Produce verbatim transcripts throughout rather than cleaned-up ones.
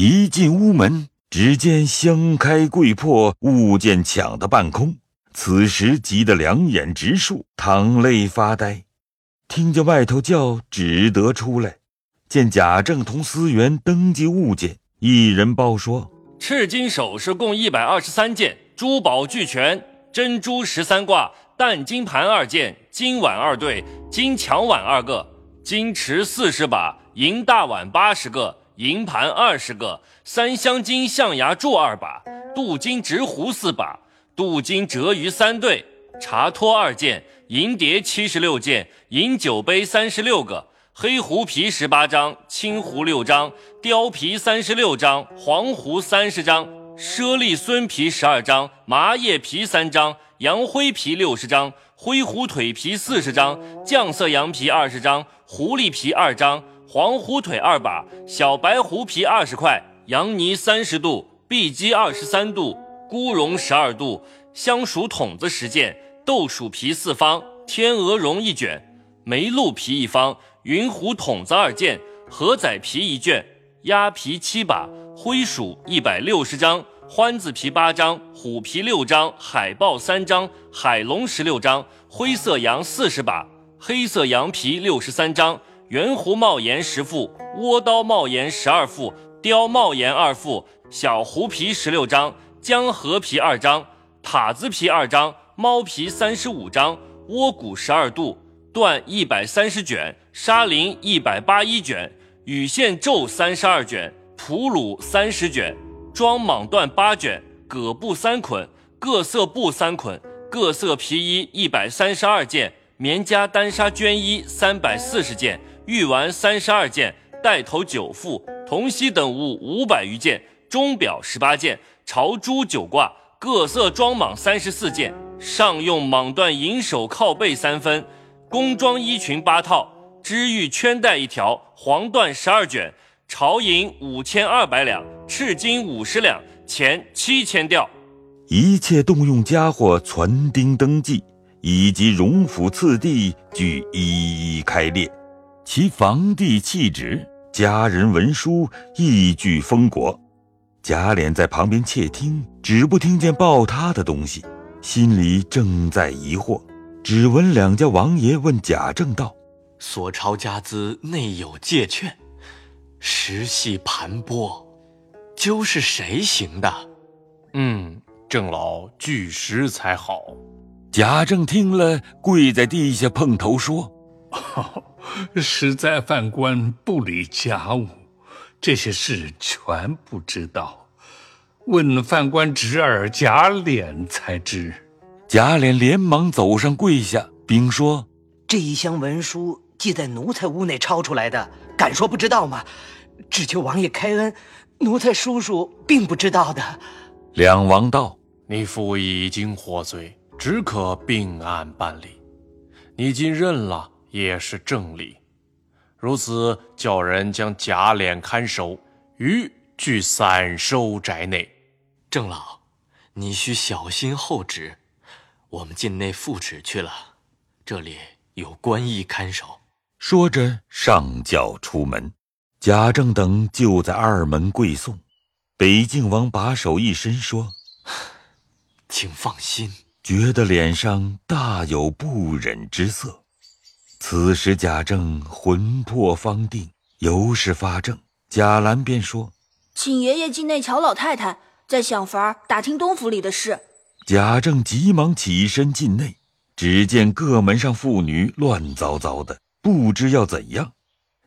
一进屋门，只见香开桂破，物件抢得半空，此时急得两眼直竖，淌泪发呆。听见外头叫，只得出来，见贾政同思源登记物件，一人报说：赤金首饰共一百二十三件，珠宝俱全，珍珠十三挂，淡金盘二件，金碗二对，金强碗二个，金池四十把，银大碗八十个，银盘二十个，三香金象牙柱二把，镀金直壶四把，镀金折鱼三对，茶托二件，银碟七十六件，银酒杯三十六个，黑狐皮十八张，青狐六张，貂皮三十六张，黄狐三十张，猞猁狲皮十二张，麻叶皮三张，羊灰皮六十张，灰狐腿皮四十张，绛色羊皮二十张，狐狸皮二张，黄狐腿二把，小白狐皮二十块，羊泥三十度，碧鸡二十三度，菇蓉十二度，香薯筒子十件，豆薯皮四方，天鹅绒一卷，梅鹿皮一方，云虎筒子二件，河仔皮一卷，鸭皮七把，灰鼠一百六十张，獾子皮八张，虎皮六张，海豹三张，海龙十六张，灰色羊四十把，黑色羊皮六十三张，圆弧帽檐十副，倭刀帽檐十二副，貂帽檐二副，小狐皮十六张，江河皮二张，畦子皮二张，猫皮三十五张，倭骨十二度，缎一百三十卷，纱绫一百八十一卷，羽线皱三十二卷，普鲁三十卷，装蟒缎八卷，葛布三捆，各色布三捆，各色皮衣一百三十二件，棉夹单纱绢衣三百四十件，玉丸三十二件，带头九副，铜锡等物五百余件，钟表十八件，朝珠九挂，各色装蟒三十四件，上用蟒缎银手靠背三分，工装衣裙八套，织玉圈带一条，黄缎十二卷，朝银五千二百两，赤金五十两，钱七千吊。一切动用家伙传丁登记，以及荣府次第，俱一一开列。其房地契侄、家人文书，亦具封国。贾琏在旁边窃听，只不听见报他的东西，心里正在疑惑，只闻两家王爷问贾政道：所抄家资内有借券，实系盘剥，究是谁行的？嗯，郑老据实才好。贾政听了，跪在地下碰头说：哦，实在犯官不理家务，这些事全不知道，问犯官侄儿贾琏才知。贾琏连忙走上跪下，并说：这一箱文书既在奴才屋内抄出来的，敢说不知道吗？只求王爷开恩，奴才叔叔并不知道的。两王道：你父已经获罪，只可并案办理，你今认了也是正理。如此，叫人将贾琏看守，余俱散收宅内。郑老，你需小心后旨，我们进内复旨去了，这里有官役看守。说着上轿出门，贾政等就在二门跪送。北静王把手一伸说：请放心。觉得脸上大有不忍之色。此时贾政魂魄方定，由是发怔。贾兰便说：请爷爷进内瞧老太太，再想法打听东府里的事。贾政急忙起身进内，只见各门上妇女乱糟糟的，不知要怎样。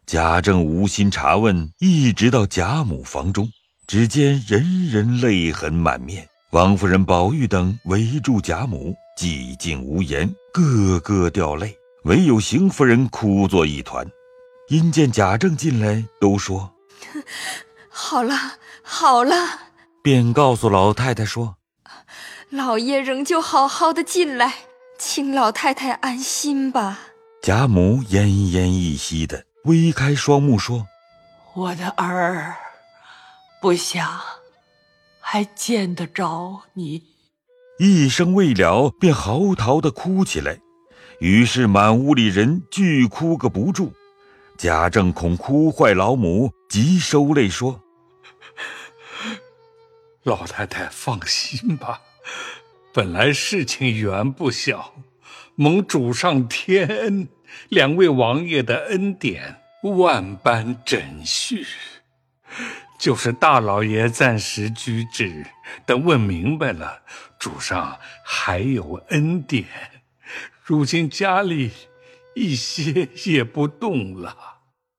贾政无心查问，一直到贾母房中，只见人人泪痕满面，王夫人、宝玉等围住贾母，寂静无言，个个掉泪，唯有邢夫人哭作一团。因见贾政进来，都说：好了好了，便告诉老太太说：老爷仍旧好好的进来，请老太太安心吧。贾母奄奄一息的微开双目说：我的儿，不想还见得着你。一声未了，便嚎啕的哭起来，于是满屋里人俱哭个不住。贾政恐哭坏老母，急收泪说：老太太放心吧，本来事情缘不小，蒙主上天恩，两位王爷的恩典万般枕续，就是大老爷暂时居止，等问明白了，主上还有恩典，如今家里一些也不动了。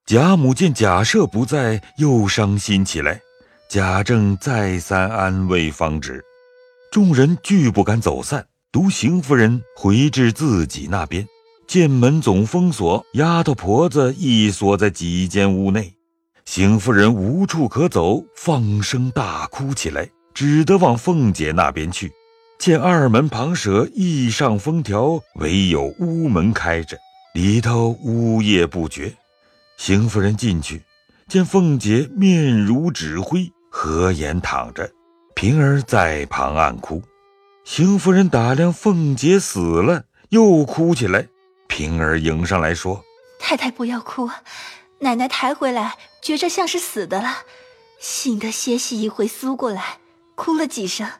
贾母见贾赦不在，又伤心起来，贾政再三安慰方止，众人俱不敢走散，独邢夫人回至自己那边，见门总封锁，丫头婆子亦锁在几间屋内，邢夫人无处可走，放声大哭起来，只得往凤姐那边去。见二门旁舍亦上封条，唯有屋门开着，里头呜咽不绝。邢夫人进去，见凤姐面如纸灰，合眼躺着，平儿在旁暗哭。邢夫人打量凤姐死了，又哭起来。平儿迎上来说：“太太不要哭，奶奶抬回来觉着像是死的了，幸得歇息一回苏过来，哭了几声，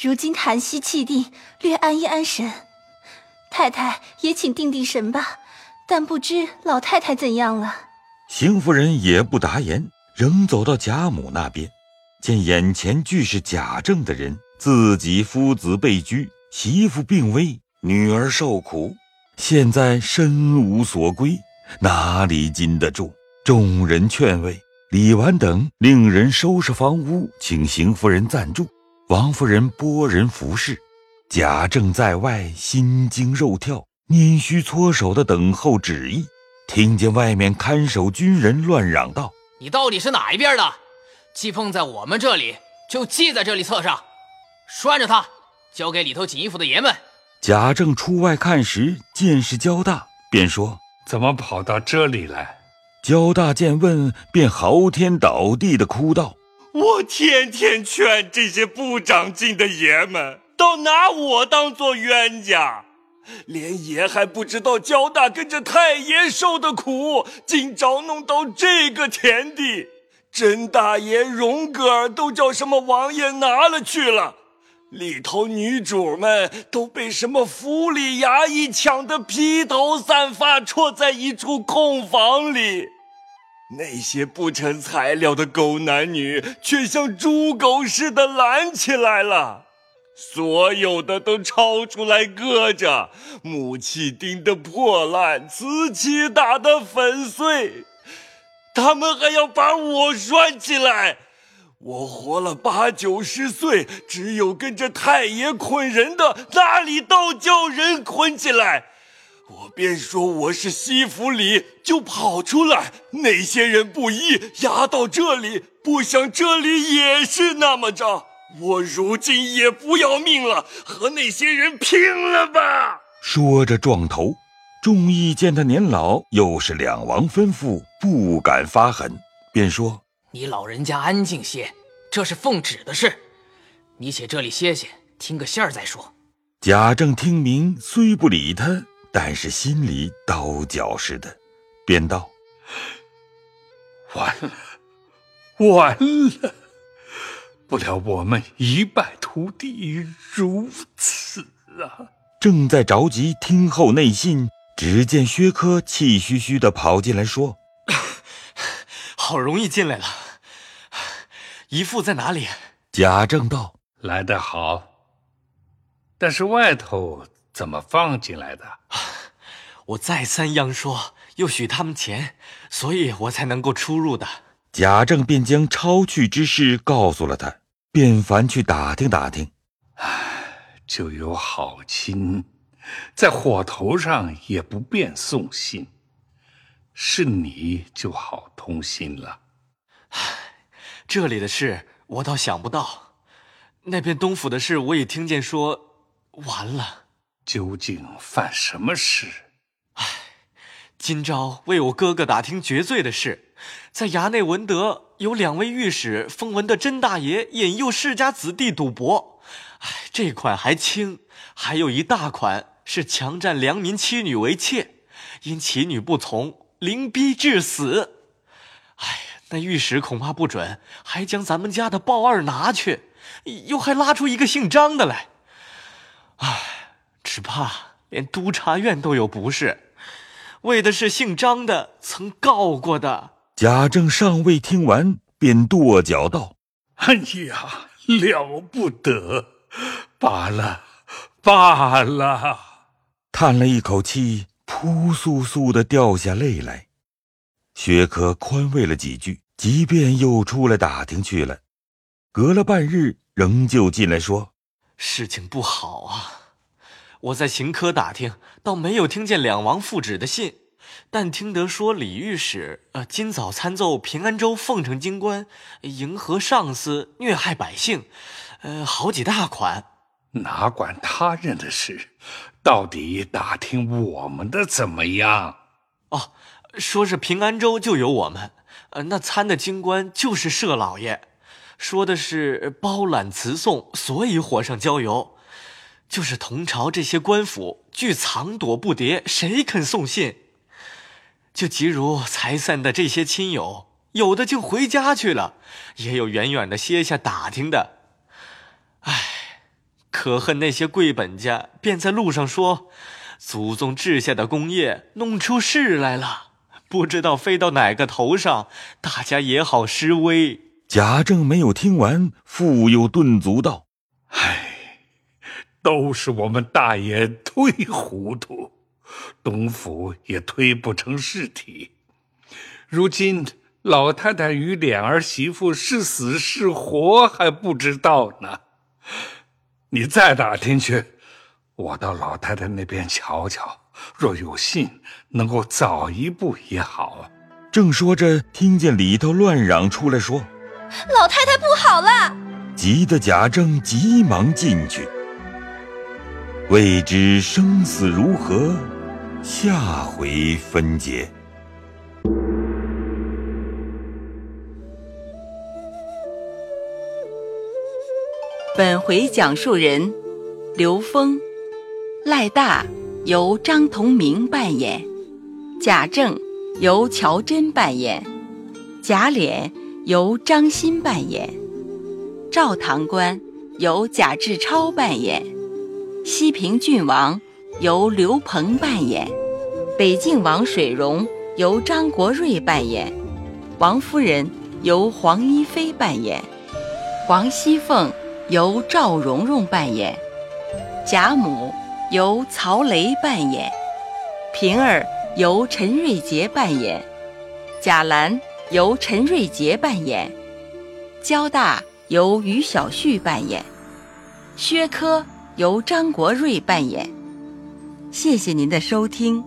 如今痰息气定，略安一安神。太太也请定定神吧，但不知老太太怎样了。”邢夫人也不答言，仍走到贾母那边，见眼前俱是贾政的人，自己夫子被拘，媳妇病危，女儿受苦，现在身无所归，哪里禁得住？众人劝慰，李纨等令人收拾房屋，请邢夫人暂住，王夫人拨人服侍。贾政在外心惊肉跳，拈须搓手的等候旨意。听见外面看守军人乱嚷道：“你到底是哪一边的？既碰在我们这里，就记在这里册上，拴着他，交给里头紧衣服的爷们。”贾政出外看时，见是焦大，便说：“怎么跑到这里来？”焦大见问，便嚎天倒地的哭道：“我天天劝这些不长进的爷们，都拿我当做冤家，连爷还不知道焦大跟着太爷受的苦，竟着弄到这个田地，甄大爷、荣哥儿都叫什么王爷拿了去了。里头女主们都被什么府里衙役抢得披头散发，戳在一处空房里。那些不成材料的狗男女却像猪狗似的拦起来了，所有的都抄出来搁着，木器钉得破烂，瓷器打得粉碎，他们还要把我拴起来。我活了八九十岁，只有跟着太爷捆人的，哪里倒叫人捆起来？我便说我是西府里，就跑出来。那些人不依，押到这里，不想这里也是那么着。我如今也不要命了，和那些人拼了吧！”说着撞头。众议见他年老，又是两王吩咐，不敢发狠，便说：“你老人家安静些，这是奉旨的事，你且这里歇歇，听个信儿再说。”贾政听明，虽不理他，但是心里刀绞似的，便道：“完了，完了！不料我们一败涂地，如此啊！”正在着急听后内信，只见薛科气吁吁地跑进来说：“好容易进来了，姨父在哪里？”贾政道：“来得好，但是外头怎么放进来的？”“我再三央说，又许他们钱，所以我才能够出入的。”贾政便将抄去之事告诉了他，便烦去打听打听。唉，就有好心，在火头上也不便送信，是你就好通心了。”“这里的事我倒想不到，那边东府的事我也听见说完了。”“究竟犯什么事？”“唉，今朝为我哥哥打听绝罪的事，在衙内闻得有两位御史封闻的甄大爷引诱世家子弟赌博，唉，这款还轻，还有一大款是强占良民妻女为妾，因其女不从，凌逼致死。唉，那玉石恐怕不准，还将咱们家的鲍二拿去，又还拉出一个姓张的来。唉，只怕连督察院都有不是，为的是姓张的曾告过的。贾政尚未听完，便跺脚道：“哎呀，了不得！罢了，罢了。”叹了一口气，扑簌簌地掉下泪来。薛科宽慰了几句，即便又出来打听去了，隔了半日，仍旧进来说：“事情不好啊！我在刑科打听，倒没有听见两王复旨的信，但听得说李御史呃今早参奏平安州凤城京官迎合上司，虐害百姓，呃好几大款。”哪管他人的事，到底打听我们的怎么样？哦，说是平安州就有我们，呃，那参的京官就是舍老爷，说的是包揽词讼，所以火上浇油。就是同朝这些官府，俱藏躲不迭，谁肯送信？就即如才散的这些亲友，有的竟回家去了，也有远远的歇下打听的。唉，可恨那些贵本家便在路上说，祖宗治下的功业弄出事来了，不知道飞到哪个头上，大家也好施威。贾政没有听完，复又顿足道：“唉，都是我们大爷忒糊涂，董府也推不成事体。如今老太太与两儿媳妇是死是活还不知道呢。你再打听去，我到老太太那边瞧瞧，若有信能够早一步也好。”正说着，听见里头乱嚷出来说：“老太太不好了！”急得贾政急忙进去，未知生死如何，下回分解。本回讲述人刘峰、赖大由张同明扮演，贾政由乔真扮演，贾琏由张欣扮演，赵堂官由贾志超扮演，西平郡王由刘鹏扮演，北静王水溶由张国瑞扮演，王夫人由黄一飞扮演，王熙凤由赵蓉蓉扮演，贾母由曹雷扮演，平儿由陈瑞杰扮演，贾兰由陈瑞杰扮演，焦大由于小旭扮演，薛科由张国瑞扮演。谢谢您的收听。